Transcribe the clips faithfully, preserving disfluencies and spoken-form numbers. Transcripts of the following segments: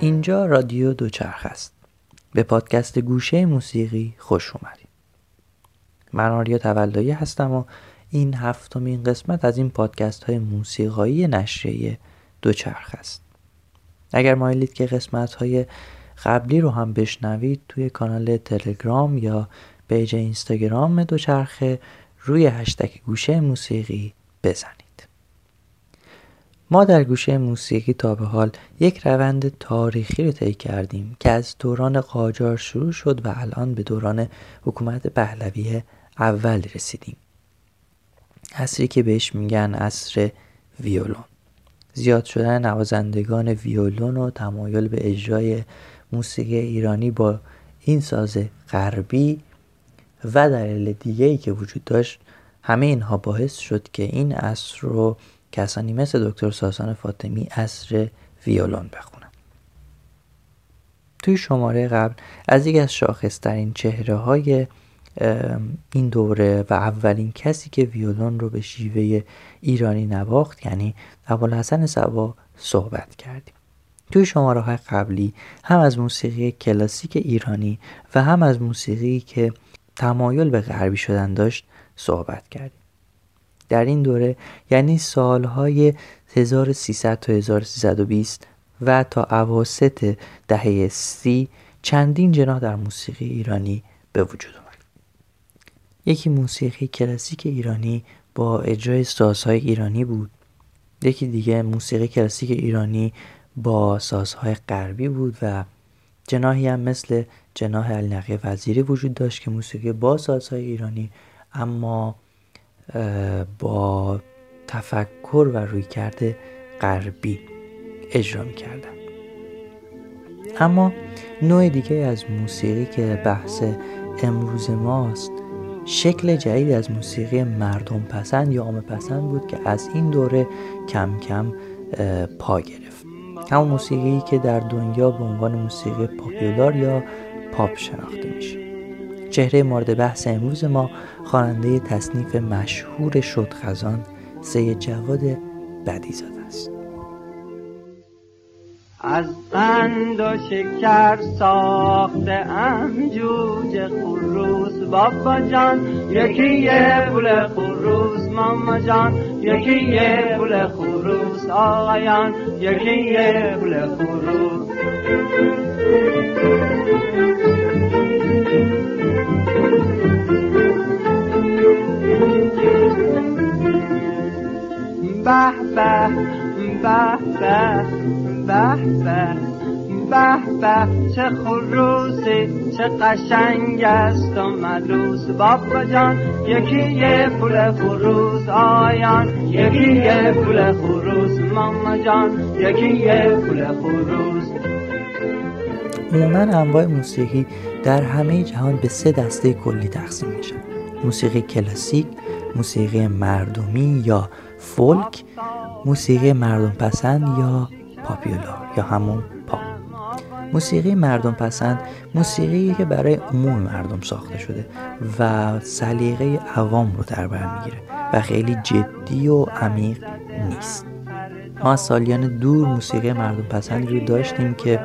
اینجا رادیو دوچرخ است. به پادکست گوشه موسیقی خوش اومدید. من آریا تولدایی هستم و این هفتمین قسمت از این پادکست های موسیقایی نشریه دوچرخ است. اگر مایلید که قسمت های قبلی رو هم بشنوید، توی کانال تلگرام یا پیج اینستاگرام دوچرخه روی هشتگ گوشه موسیقی بزنید. ما در گوشه موسیقی تا به حال یک روند تاریخی رو طی کردیم که از دوران قاجار شروع شد و الان به دوران حکومت پهلوی اول رسیدیم. عصری که بهش میگن عصر ویولون. زیاد شدن نوازندگان ویولون و تمایل به اجرای موسیقی ایرانی با این ساز غربی و دلیل دیگه‌ای که وجود داشت، همه اینها باعث شد که این عصر رو کسانی مثل دکتر ساسان فاطمی عصر ویولون بخونن. توی شماره قبل از یکی از شاخص‌ترین چهره‌های این دوره و اولین کسی که ویولون رو به شیوه ایرانی نواخت، یعنی ابوالحسن صبا، صحبت کردیم. توی شماره‌های قبلی هم از موسیقی کلاسیک ایرانی و هم از موسیقی که تمایل به غربی شدن داشت صحبت کردیم. در این دوره، یعنی سالهای هزار و سیصد تا هزار و سیصد و بیست و تا اواسط دهه سی، چندین جناح در موسیقی ایرانی به وجود آمد. یکی موسیقی کلاسیک ایرانی با اجرای سازهای ایرانی بود. یکی دیگه موسیقی کلاسیک ایرانی با سازهای غربی بود و جناحی هم مثل جناح علینقی وزیری وجود داشت که موسیقی با سازهای ایرانی اما با تفکر و رویکرد غربی اجرا می‌کردن. اما نوع دیگه از موسیقی که بحث امروز ماست، شکل جدید از موسیقی مردم پسند یا عامه پسند بود که از این دوره کم کم پا گرفت. همون موسیقی که در دنیا به عنوان موسیقی پاپولار یا پاپ شناخته میشه. چهره مورد بحث امروز ما خواننده تصنیف مشهور شد خزان سید جواد بدیعزاده است. از قند و شکر ساخته ام جوجه خروس، بابا جان یکی یه پول خروس، ماما جان یکی یه پول خروس، آقایان یکی یه پول خروس. به به به به به به به به چه خروسی، چه قشنگ است و مدروس، بابا جان یکی یه پول خروس، آیان یکی یه پول خروس، ماما جان یکی یه پول خروس. عموما انواع موسیقی در همه جهان به سه دسته کلی تقسیم میشه: موسیقی کلاسیک، موسیقی مردمی یا فولک، موسیقی مردم پسند یا پاپولار یا همون پاپ. موسیقی مردم پسند موسیقی که برای عموم مردم ساخته شده و سلیقه عوام رو در بر میگیره و خیلی جدی و عمیق نیست. ما سالیان دور موسیقی مردم پسندی رو داشتیم که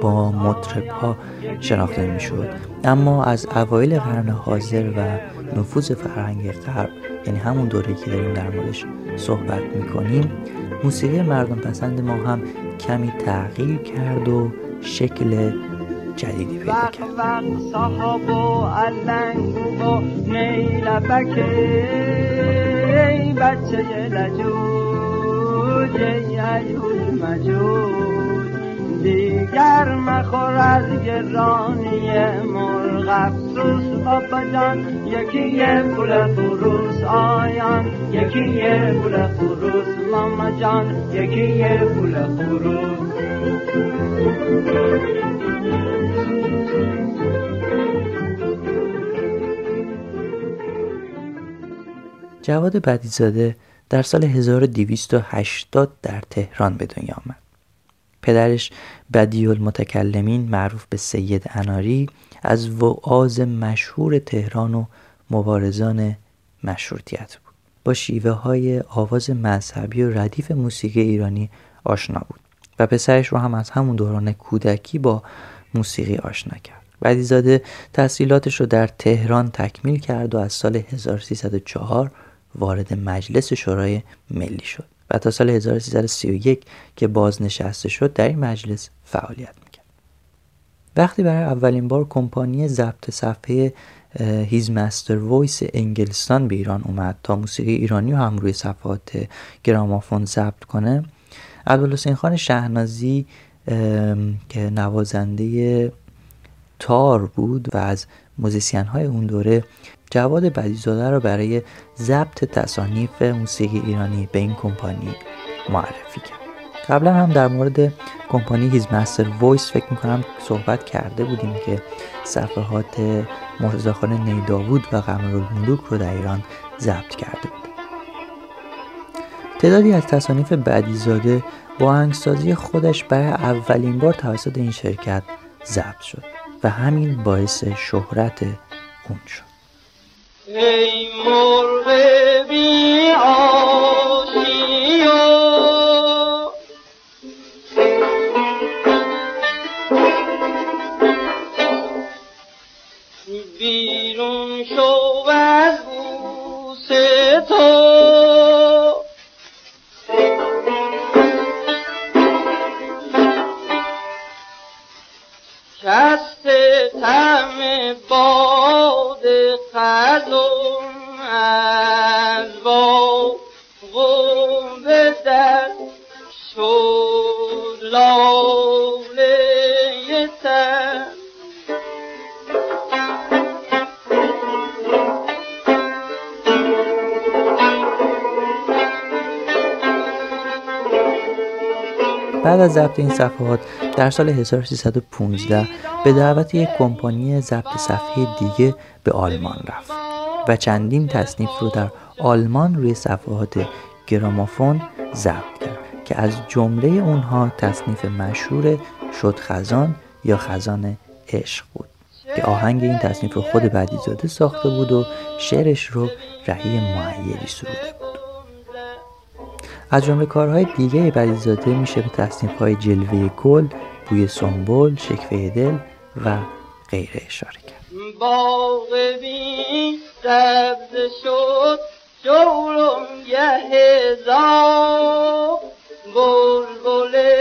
با مطرب ها شناخته می شد، اما از اوایل قرن حاضر و نفوذ فرهنگ غرب، یعنی همون دوره که داریم در موردش صحبت میکنیم، موسیقی مردم پسند ما هم کمی تغییر کرد و شکل جدیدی پیدا کرد. دیگر مخور از گرانی مرغ افسوس، بابا جان یکی یه پول فروس، آیان یکی یه پول فروس، ماما جان یکی یه پول فروس. جواد بدیعزاده در سال هزار و دویست و هشتاد در تهران به دنیا آمد. پدرش بدی المتکلمین، معروف به سید اناری، از وعاظ مشهور تهران و مبارزان مشروطیت بود. با شیوه های آواز مذهبی و ردیف موسیقی ایرانی آشنا بود و پسرش رو هم از همون دوران کودکی با موسیقی آشنا کرد. بدیعزاده تحصیلاتش رو در تهران تکمیل کرد و از سال هزار و سیصد و چهار وارد مجلس شورای ملی شد و تا سال هزار و سیصد و سی و یک که بازنشسته شد در این مجلس فعالیت میکرد. وقتی برای اولین بار کمپانی ضبط صفحه هیز مسترز وایس انگلستان به ایران اومد تا موسیقی ایرانی رو هم روی صفحات گرامافون ضبط کنه، عبدالحسین خان شهنازی که نوازنده تار بود و از موزیسین های اون دوره، جواد بدیعزاده رو برای ضبط تصانیف موسیقی ایرانی به این کمپانی معرفی کرد. قبلا هم در مورد کمپانی هیز مسترز وایس فکر میکنم صحبت کرده بودیم که صفحات مرتضاخان نیداود و قمرالملوک رو در ایران ضبط کرده بود. تعدادی از تصانیف بدیعزاده با آهنگسازی خودش برای اولین بار توسط این شرکت ضبط شد و همین باعث شهرت اون شد. ای مرغ بی آشیو بیرون شو از بوس تو، شست تم باد قدم از با غنبتت شد لاله تن، بعد از ضبط این صفحات در سال هزار و سیصد و پانزده به دعوت یک کمپانی ضبط صفحه دیگه به آلمان رفت و چندین تصنیف رو در آلمان روی صفحات گرامافون ضبط کرد که از جمله اونها تصنیف مشهور شد خزان یا خزان عشق بود که آهنگ این تصنیف رو خود بدیعزاده ساخته بود و شعرش رو رهی معیلی سروده بود. از جمله کارهای دیگه بدیعزاده میشه به تصنیف‌های جلوه گل، بوی سنبل، شکوه دل و غیره اشاره کرد. باغ بی سبز شد جولانگه هزار، بلبل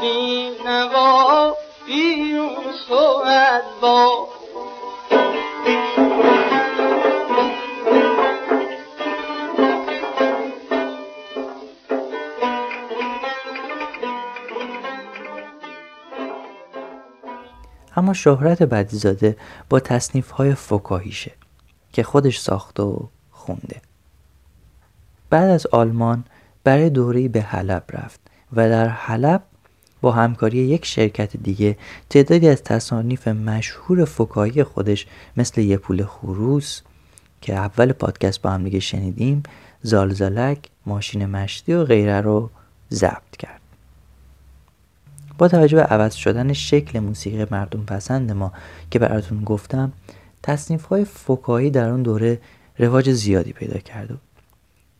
بی نوا بیرون شد از باغ. اما شهرت بدیعزاده با تصنیف‌های فکاهیشه که خودش ساخته و خونده. بعد از آلمان برای دوره‌ای به حلب رفت و در حلب با همکاری یک شرکت دیگه تعدادی از تصانیف مشهور فکاهی خودش مثل یه پول خروس که اول پادکست با هم دیگه شنیدیم، زالزالک، ماشین مشتی و غیره رو ضبط کرد. با توجه به عوض شدن شکل موسیقی مردم پسند ما که براتون گفتم، تصنیف‌های فکاهی در اون دوره رواج زیادی پیدا کرده،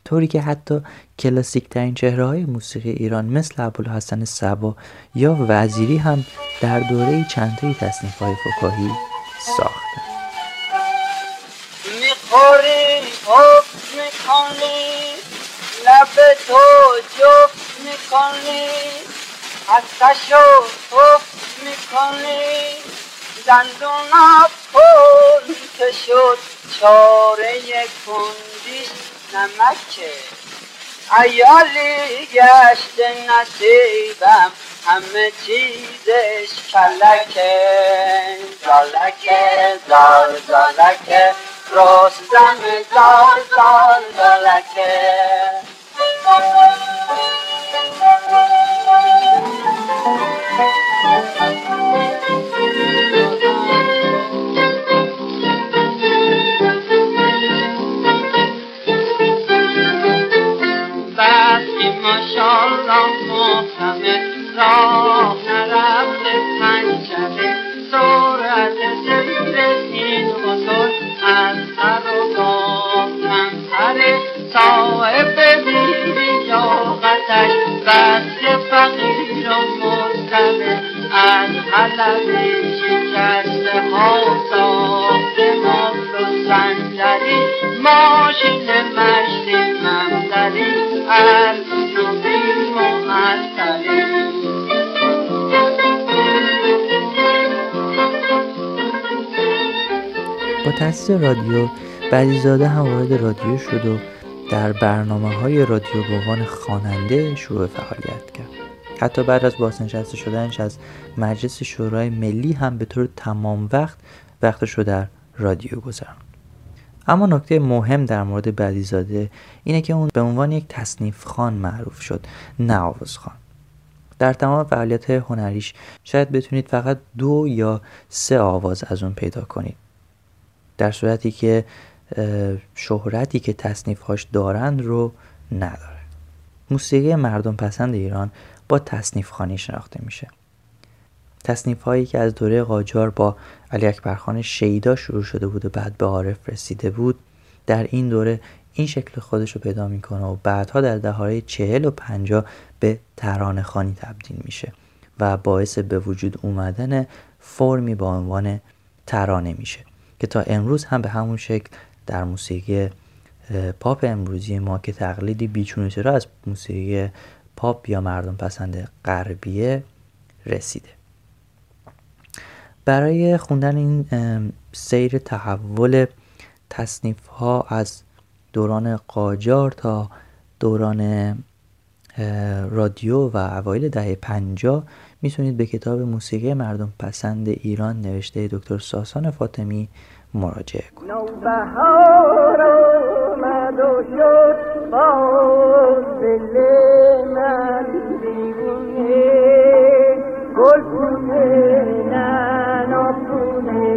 طوری که حتی کلاسیک ترین چهره‌های موسیقی ایران مثل ابوالحسن صبا یا وزیری هم در دوره چند تایی تصنیف‌های فکاهی ساختن. می‌خوری حفظ می‌کنی، لب تو جفت می‌کنی، حسشو توفت میکنی، دندونا پول که شد چاره کندی نمکه، عیالی گشت نصیبم همه چیزش کلکه، زالکه زال زالکه رستم زال زال زالکه. Bye. علمی شکست ها ساخت مال و سندلی ماشین مشتی منزلی از نوبی محتلی. با تأسیس رادیو بدیعزاده هم وارد رادیو شد و در برنامه‌های رادیو به عنوان خواننده شروع فعالیت کرد. حتی بعد از بازنشسته شدنش از مجلس شورای ملی هم به طور تمام وقت وقتش رو در رادیو گذراند. اما نکته مهم در مورد بدیعزاده اینه که اون به عنوان یک تصنیف خوان معروف شد، نه آوازخوان. در تمام فعالیت هنریش شاید بتونید فقط دو یا سه آواز از اون پیدا کنید. در صورتی که شهرتی که تصنیف‌هاش دارند رو نداره. موسیقی مردم پسند ایران با تصنیف خوانی شناخته میشه. تصنیف‌هایی که از دوره قاجار با علی اکبر خان شیدا شروع شده بود و بعد به عارف رسیده بود، در این دوره این شکل خودش رو پیدا میکنه و بعدها در دهه‌های چهل و پنجاه به ترانه خوانی تبدیل میشه و باعث به وجود اومدن فرمی با عنوان ترانه میشه که تا امروز هم به همون شکل در موسیقی پاپ امروزی ما که تقلیدی بیچون و چرا از موسیقی پاپ یا مردم پسند غربیه رسیده. برای خوندن این سیر تحول تصنیف ها از دوران قاجار تا دوران رادیو و اوایل دهه پنجاه میتونید به کتاب موسیقی مردم پسند ایران نوشته دکتر ساسان فاطمی مراجعه کنید. نوبهار آمد و شد باز دل من دیوونه، گلپونه نه ناپونه،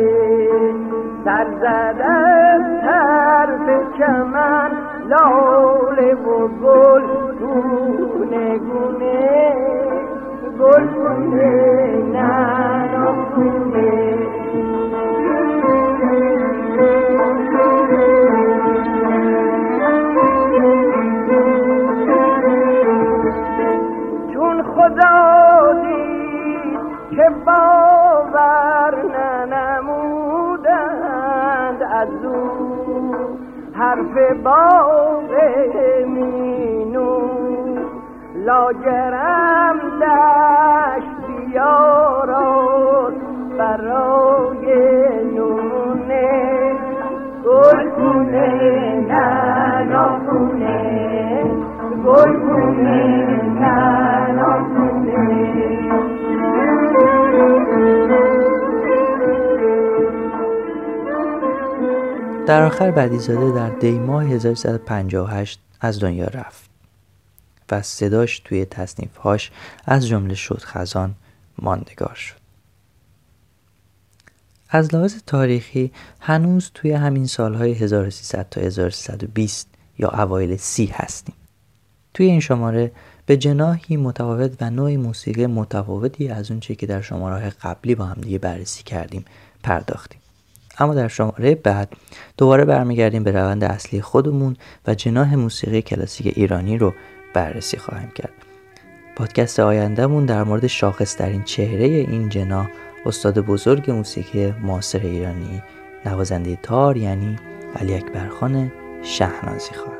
سر زدم سر به چمن لاله و گل گونه گونه، گل کنه نارو کنه. چون خدا دید که باور ننمودند از او، حرف باقی مینون لاجرم دشت یاران برای نونه، گل کنه نه نکنه، گل کنه نه نکنه. در آخر بدیعزاده در دی ماه هزار و سیصد و پنجاه و هشت از دنیا رفت و صداش توی تصنیف‌هاش از جمله شد خزان ماندگار شد. از لحاظ تاریخی هنوز توی همین سالهای هزار و سیصد تا هزار و سیصد و بیست یا اوایل سی هستیم. توی این شماره به جناحی متفاوت و نوعی موسیقی متفاوتی از اون چه که در شماره‌های قبلی با هم دیگه بررسی کردیم پرداختیم. اما در شماره بعد دوباره برمیگردیم به روند اصلی خودمون و جناح موسیقی کلاسیک ایرانی رو بررسی خواهیم کرد. پادکست آیندهمون در مورد شاخص‌ترین چهره این جناح، استاد بزرگ موسیقی معاصر ایرانی، نوازنده تار یعنی علی اکبر خان شهنازی خواهد.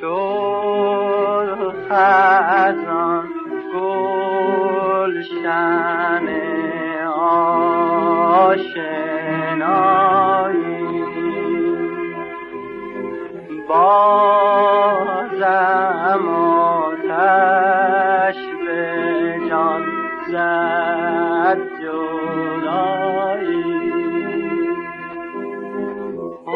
شور خزان گلشن آشنایی بازم آتش به جان زد جدایی،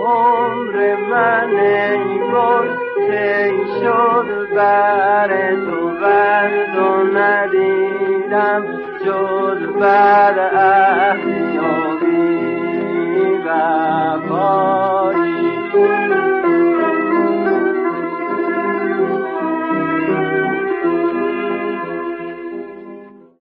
عمر من ای گل طی شد بر تو، بر تو ندیدم جز بر احیابی و با